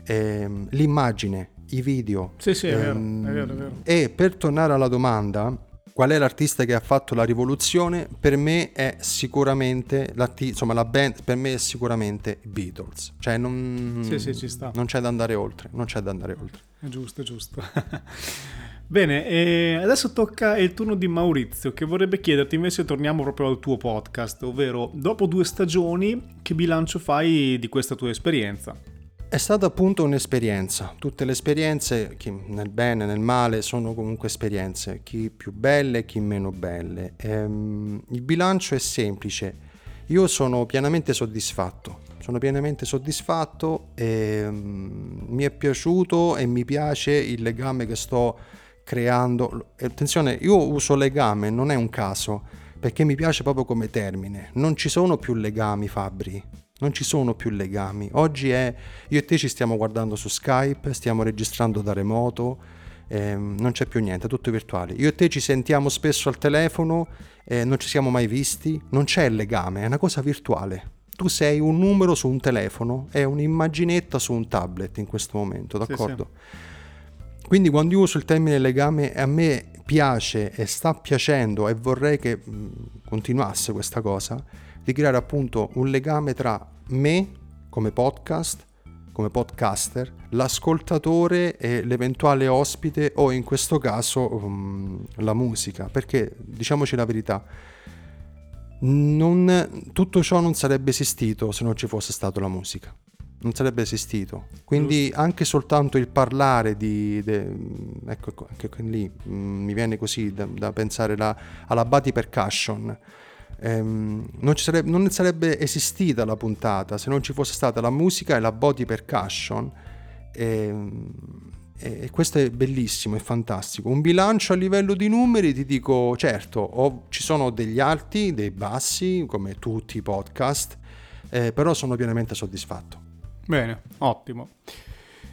ehm, l'immagine, i video. Sì, sì, ehm, è vero, è vero, è vero. E per tornare alla domanda, qual è l'artista che ha fatto la rivoluzione? Per me è sicuramente insomma la band, per me è sicuramente Beatles, cioè non, sì, sì, ci sta. Non c'è da andare oltre, non c'è da andare oltre. È giusto, è giusto. Bene, e adesso tocca il turno di Maurizio, che vorrebbe chiederti invece, torniamo proprio al tuo podcast, ovvero dopo due stagioni che bilancio fai di questa tua esperienza? È stata appunto un'esperienza, tutte le esperienze, chi nel bene nel male, sono comunque esperienze, chi più belle, chi meno belle. Ehm, il bilancio è semplice, io sono pienamente soddisfatto, sono pienamente soddisfatto e um, mi è piaciuto e mi piace il legame che sto creando. Attenzione, io uso legame, non è un caso, perché mi piace proprio come termine. Non ci sono più legami, Fabbri, non ci sono più legami. Oggi è io e te ci stiamo guardando su Skype, stiamo registrando da remoto, ehm, non c'è più niente, è tutto virtuale. Io e te ci sentiamo spesso al telefono, eh, non ci siamo mai visti, non c'è legame, è una cosa virtuale. Tu sei un numero su un telefono, è un'immaginetta su un tablet in questo momento, d'accordo? Sì, sì. Quindi quando io uso il termine legame, a me piace e sta piacendo e vorrei che continuasse questa cosa di creare appunto un legame tra me come podcast, come podcaster, l'ascoltatore e l'eventuale ospite o in questo caso um, la musica, perché diciamoci la verità, non, tutto ciò non sarebbe esistito se non ci fosse stata la musica. Non sarebbe esistito. Quindi anche soltanto il parlare di... De, ecco, anche lì mh, mi viene così da, da pensare la, alla body percussion. Ehm, non, ci sarebbe, non sarebbe esistita la puntata se non ci fosse stata la musica e la body percussion. Ehm, e questo è bellissimo, è fantastico. Un bilancio a livello di numeri, ti dico, certo, ho, ci sono degli alti, dei bassi, come tutti i podcast, eh, però sono pienamente soddisfatto. Bene, ottimo.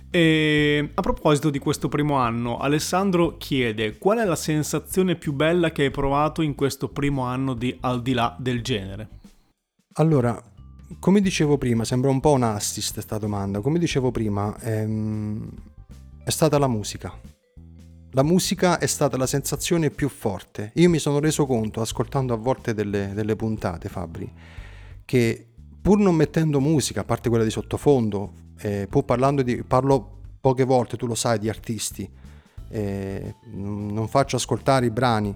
E a proposito di questo primo anno, Alessandro chiede: qual è la sensazione più bella che hai provato in questo primo anno di Al di là del genere? Allora, come dicevo prima, sembra un po' un assist questa domanda. Come dicevo prima, ehm, è stata la musica. La musica è stata la sensazione più forte. Io mi sono reso conto, ascoltando a volte delle, delle puntate, Fabbri, che pur non mettendo musica, a parte quella di sottofondo, eh, pur parlando di parlo poche volte, tu lo sai, di artisti, eh, non faccio ascoltare i brani,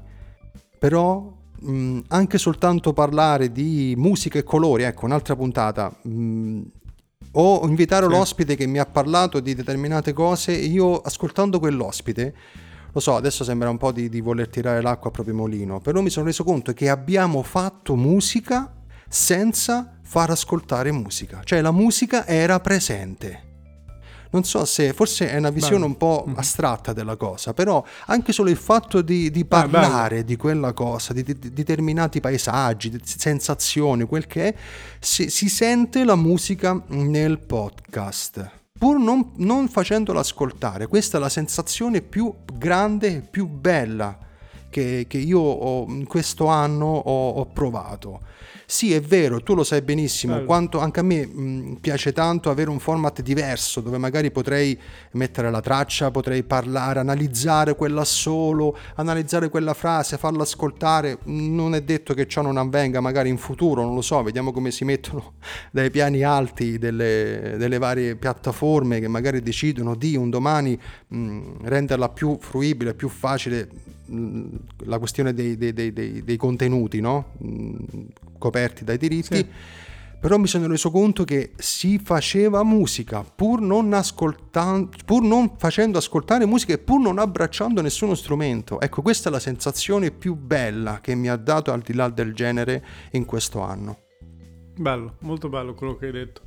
però mh, anche soltanto parlare di musica e colori, ecco, un'altra puntata, mh, o invitare sì. l'ospite che mi ha parlato di determinate cose, io ascoltando quell'ospite, lo so, adesso sembra un po' di, di voler tirare l'acqua a proprio mulino, però mi sono reso conto che abbiamo fatto musica senza far ascoltare musica, cioè la musica era presente. Non so se forse è una visione bello. un po' astratta della cosa, però anche solo il fatto di, di parlare ah, di quella cosa, di, di, di determinati paesaggi, di sensazioni, quel che è, si, si sente la musica nel podcast, pur non, non facendola ascoltare. Questa è la sensazione più grande e più bella che, che io ho, in questo anno ho, ho provato. Sì, è vero, tu lo sai benissimo, quanto anche a me mh, piace tanto avere un format diverso dove magari potrei mettere la traccia, potrei parlare, analizzare quella solo, analizzare quella frase, farla ascoltare. Non è detto che ciò non avvenga magari in futuro, non lo so, vediamo come si mettono dai piani alti delle, delle varie piattaforme che magari decidono di un domani mh, renderla più fruibile, più facile mh, la questione dei, dei, dei, dei, dei contenuti, no? Mh, coperti dai diritti, sì. Però mi sono reso conto che si faceva musica pur non ascoltando, pur non facendo ascoltare musica e pur non abbracciando nessuno strumento. Ecco, questa è la sensazione più bella che mi ha dato Al di là del genere in questo anno. Bello, molto bello quello che hai detto.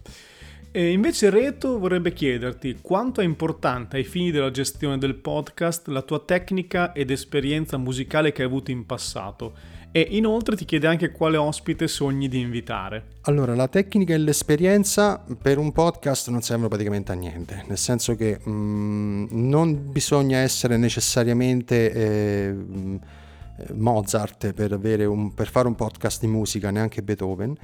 E invece Reto vorrebbe chiederti quanto è importante ai fini della gestione del podcast la tua tecnica ed esperienza musicale che hai avuto in passato, e inoltre ti chiede anche quale ospite sogni di invitare. Allora, la tecnica e l'esperienza per un podcast non servono praticamente a niente, nel senso che mh, non bisogna essere necessariamente eh, Mozart per, avere un, per fare un podcast di musica, neanche Beethoven.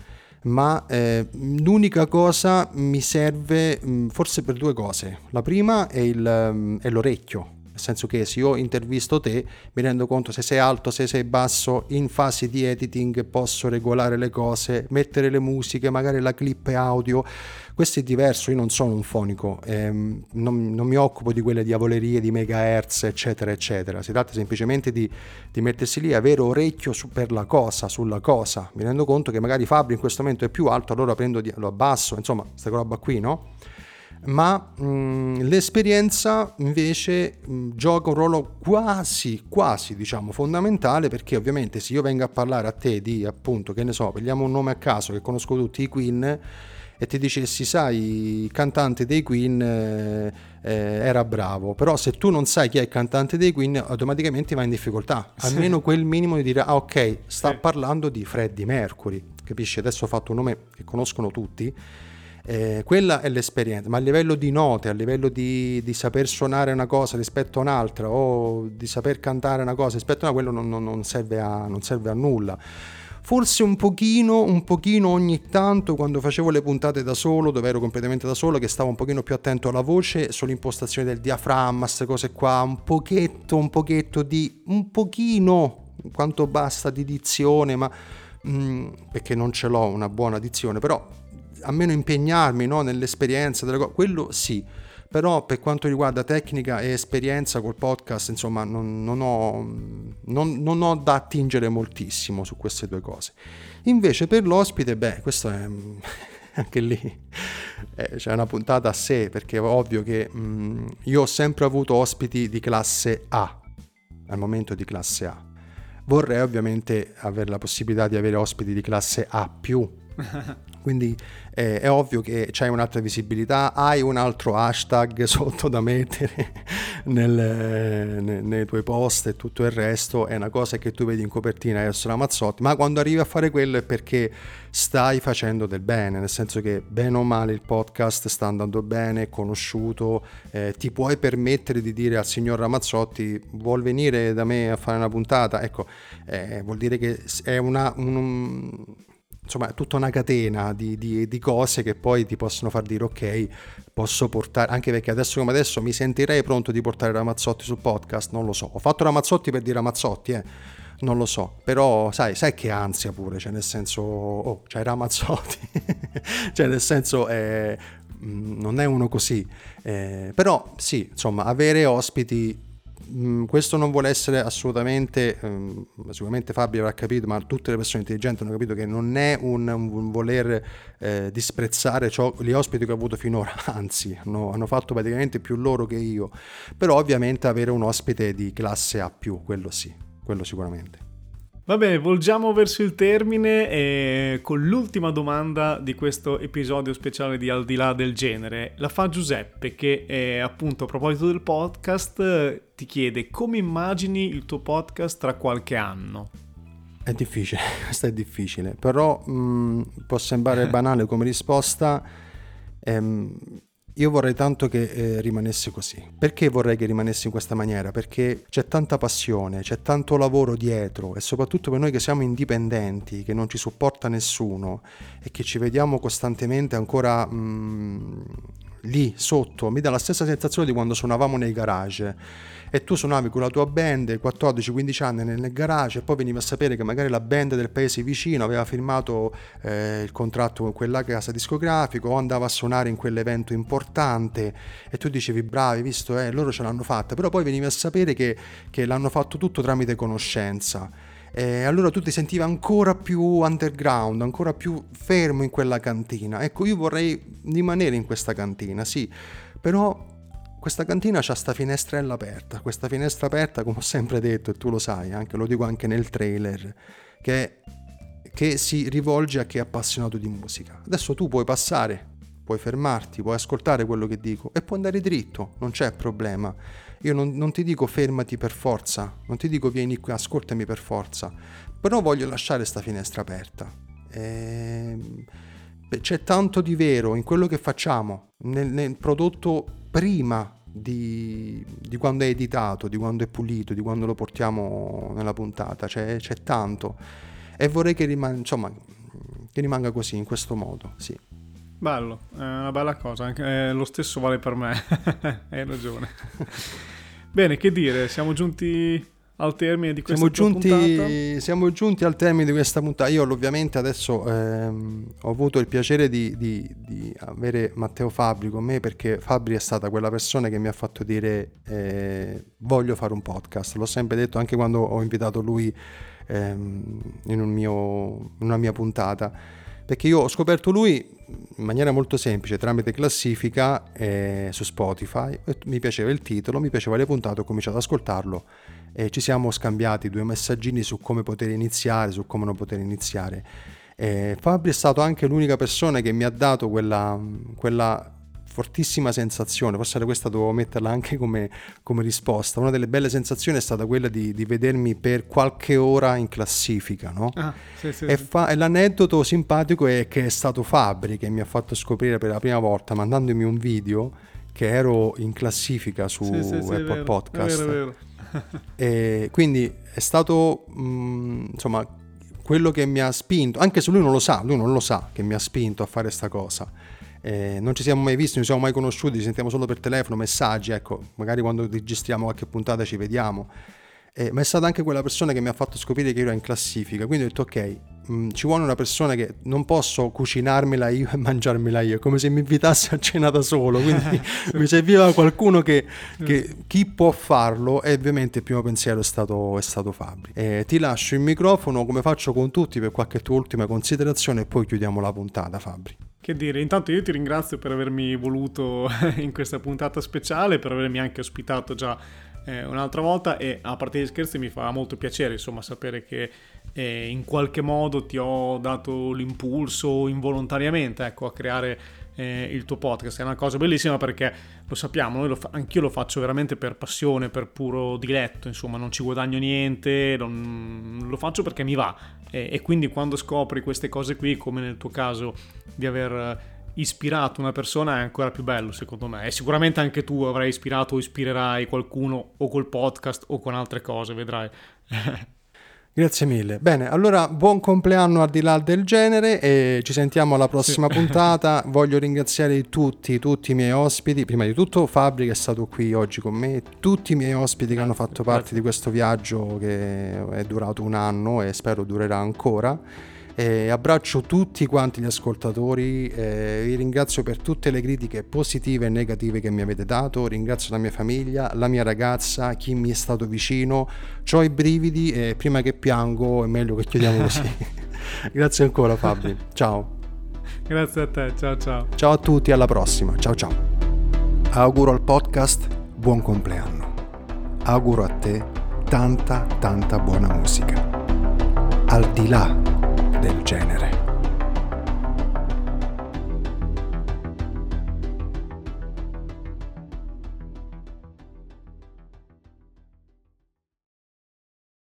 Ma eh, l'unica cosa mi serve mh, forse per due cose. La prima è, il, um, è l'orecchio, nel senso che se io intervisto te mi rendo conto se sei alto, se sei basso, in fase di editing posso regolare le cose, mettere le musiche, magari la clip audio. Questo è diverso, io non sono un fonico, ehm, non, non mi occupo di quelle diavolerie di megahertz eccetera eccetera. Si tratta semplicemente di, di mettersi lì, avere orecchio su, per la cosa, sulla cosa. Mi rendo conto che magari Fabbri in questo momento è più alto, allora prendo di, lo abbasso, insomma questa roba qui, no? Ma mh, l'esperienza invece mh, gioca un ruolo quasi quasi diciamo fondamentale, perché ovviamente se io vengo a parlare a te di, appunto, che ne so, prendiamo un nome a caso che conosco tutti, i Queen, e ti dicessi: sai, il cantante dei Queen eh, eh, era bravo, però se tu non sai chi è il cantante dei Queen automaticamente vai in difficoltà, sì. almeno quel minimo di dire: ah, ok, sta sì. parlando di Freddie Mercury, capisci? Adesso ho fatto un nome che conoscono tutti. Eh, quella è l'esperienza, ma a livello di note, a livello di, di saper suonare una cosa rispetto a un'altra, o di saper cantare una cosa rispetto a una, quello non, non, non serve a, non serve a nulla. forse un pochino, un pochino ogni tanto quando facevo le puntate da solo, dove ero completamente da solo, che stavo un pochino più attento alla voce, sull'impostazione del diaframma, queste cose qua, un pochetto, un pochetto di, un pochino, quanto basta di dizione, ma mh, perché non ce l'ho una buona dizione, però almeno impegnarmi, no, nell'esperienza delle cose, quello sì. Però per quanto riguarda tecnica e esperienza col podcast, insomma, non, non, ho, non, non ho da attingere moltissimo su queste due cose. Invece per l'ospite, beh, questo è anche lì, eh, c'è una puntata a sé, perché è ovvio che mh, io ho sempre avuto ospiti di classe A, al momento di classe A. Vorrei ovviamente avere la possibilità di avere ospiti di classe A più, quindi eh, è ovvio che c'hai un'altra visibilità, hai un altro hashtag sotto da mettere nel, ne, nei tuoi post e tutto il resto. È una cosa che tu vedi in copertina Eros Ramazzotti, ma quando arrivi a fare quello è perché stai facendo del bene, nel senso che bene o male il podcast sta andando bene, è conosciuto, eh, ti puoi permettere di dire al signor Ramazzotti vuol venire da me a fare una puntata, ecco, eh, vuol dire che è una... Un, un, insomma è tutta una catena di, di, di cose che poi ti possono far dire ok, posso portare, anche perché adesso come adesso mi sentirei pronto di portare Ramazzotti sul podcast, non lo so, ho fatto Ramazzotti per dire Ramazzotti, eh non lo so, però sai sai che ansia pure, cioè nel senso, oh, c'hai Ramazzotti cioè nel senso eh, non è uno così, eh, però sì, insomma, avere ospiti. Questo non vuole essere assolutamente, sicuramente Fabio avrà capito, ma tutte le persone intelligenti hanno capito che non è un, un voler eh, disprezzare ciò, gli ospiti che ho avuto finora, anzi hanno, hanno fatto praticamente più loro che io, però ovviamente avere un ospite di classe A più, quello sì, quello sicuramente. Va bene, volgiamo verso il termine e con l'ultima domanda di questo episodio speciale di Al di là del genere la fa Giuseppe, che è, appunto, a proposito del podcast, ti chiede come immagini il tuo podcast tra qualche anno. È difficile, questa è difficile, però mh, può sembrare banale come risposta. ehm, Io vorrei tanto che eh, rimanesse così. Perché vorrei che rimanesse in questa maniera? Perché c'è tanta passione, c'è tanto lavoro dietro, e soprattutto per noi che siamo indipendenti, che non ci supporta nessuno e che ci vediamo costantemente ancora mh, lì sotto. Mi dà la stessa sensazione di quando suonavamo nei garage, e tu suonavi con la tua band quattordici quindici anni nel garage e poi venivi a sapere che magari la band del paese vicino aveva firmato eh, il contratto con quella casa discografica o andava a suonare in quell'evento importante, e tu dicevi bravi, visto, eh, loro ce l'hanno fatta, però poi venivi a sapere che, che l'hanno fatto tutto tramite conoscenza, e allora tu ti sentivi ancora più underground, ancora più fermo in quella cantina. Ecco, io vorrei rimanere in questa cantina, sì, però questa cantina c'ha sta finestrella aperta, questa finestra aperta, come ho sempre detto, e tu lo sai, anche lo dico anche nel trailer, che, che si rivolge a chi è appassionato di musica. Adesso tu puoi passare, puoi fermarti, puoi ascoltare quello che dico e puoi andare dritto, non c'è problema. Io non, non ti dico fermati per forza, non ti dico vieni qui, ascoltami per forza, però voglio lasciare sta finestra aperta. Ehm, c'è tanto di vero in quello che facciamo, nel, nel prodotto prima di, di quando è editato, di quando è pulito, di quando lo portiamo nella puntata, c'è, c'è tanto, e vorrei che rimanga, insomma, che rimanga così, in questo modo, sì. Bello, è una bella cosa, anche, eh, lo stesso vale per me, hai ragione. Bene, che dire, siamo giunti... al termine di questa siamo giunti, puntata siamo giunti al termine di questa puntata. Io ovviamente adesso ehm, ho avuto il piacere di, di, di avere Matteo Fabbri con me, perché Fabbri è stata quella persona che mi ha fatto dire eh, voglio fare un podcast. L'ho sempre detto anche quando ho invitato lui ehm, in, un mio, in una mia puntata, perché io ho scoperto lui in maniera molto semplice tramite classifica eh, su Spotify, mi piaceva il titolo, mi piaceva le puntate, ho cominciato ad ascoltarlo e ci siamo scambiati due messaggini su come poter iniziare, su come non poter iniziare. E Fabbri è stato anche l'unica persona che mi ha dato quella, quella fortissima sensazione, forse era questa, dovevo metterla anche come, come risposta. Una delle belle sensazioni è stata quella di, di vedermi per qualche ora in classifica, no? Ah, sì, sì, e, fa, e l'aneddoto simpatico è che è stato Fabbri che mi ha fatto scoprire per la prima volta mandandomi un video che ero in classifica su sì, sì, sì, Apple è vero, Podcast è vero, è vero. E quindi è stato mh, insomma quello che mi ha spinto, anche se lui non lo sa, lui non lo sa che mi ha spinto a fare sta cosa. Eh, non ci siamo mai visti, non ci siamo mai conosciuti, ci sentiamo solo per telefono, messaggi, ecco, magari quando registriamo qualche puntata ci vediamo. Eh, ma è stata anche quella persona che mi ha fatto scoprire che io ero in classifica, quindi ho detto ok, mh, ci vuole una persona che non posso cucinarmela io e mangiarmela io, è come se mi invitasse a cena da solo, quindi mi serviva qualcuno che, che chi può farlo, e ovviamente il primo pensiero è stato, è stato Fabbri. Eh, ti lascio il microfono, come faccio con tutti, per qualche tua ultima considerazione e poi chiudiamo la puntata, Fabbri. Che dire, intanto io ti ringrazio per avermi voluto in questa puntata speciale, per avermi anche ospitato già eh, un'altra volta, e a parte gli scherzi mi fa molto piacere, insomma, sapere che eh, in qualche modo ti ho dato l'impulso involontariamente, ecco, a creare eh, il tuo podcast. È una cosa bellissima perché lo sappiamo, noi lo fa- anch'io lo faccio veramente per passione, per puro diletto, insomma, non ci guadagno niente, non, lo faccio perché mi va. E quindi quando scopri queste cose qui, come nel tuo caso di aver ispirato una persona, è ancora più bello, secondo me. E sicuramente anche tu avrai ispirato o ispirerai qualcuno, o col podcast o con altre cose, vedrai. Grazie mille. Bene, allora buon compleanno Al di là del genere e ci sentiamo alla prossima sì. puntata. Voglio ringraziare tutti, tutti i miei ospiti, prima di tutto Fabbri che è stato qui oggi con me, tutti i miei ospiti che hanno fatto parte di questo viaggio che è durato un anno e spero durerà ancora. E abbraccio tutti quanti gli ascoltatori, eh, vi ringrazio per tutte le critiche positive e negative che mi avete dato, ringrazio la mia famiglia, la mia ragazza, chi mi è stato vicino. C'ho i brividi e prima che piango è meglio che chiudiamo così. Grazie ancora Fabbri, ciao. Grazie a te, ciao ciao. Ciao a tutti, alla prossima, ciao ciao. Auguro al podcast buon compleanno, auguro a te tanta tanta buona musica, al di là del genere.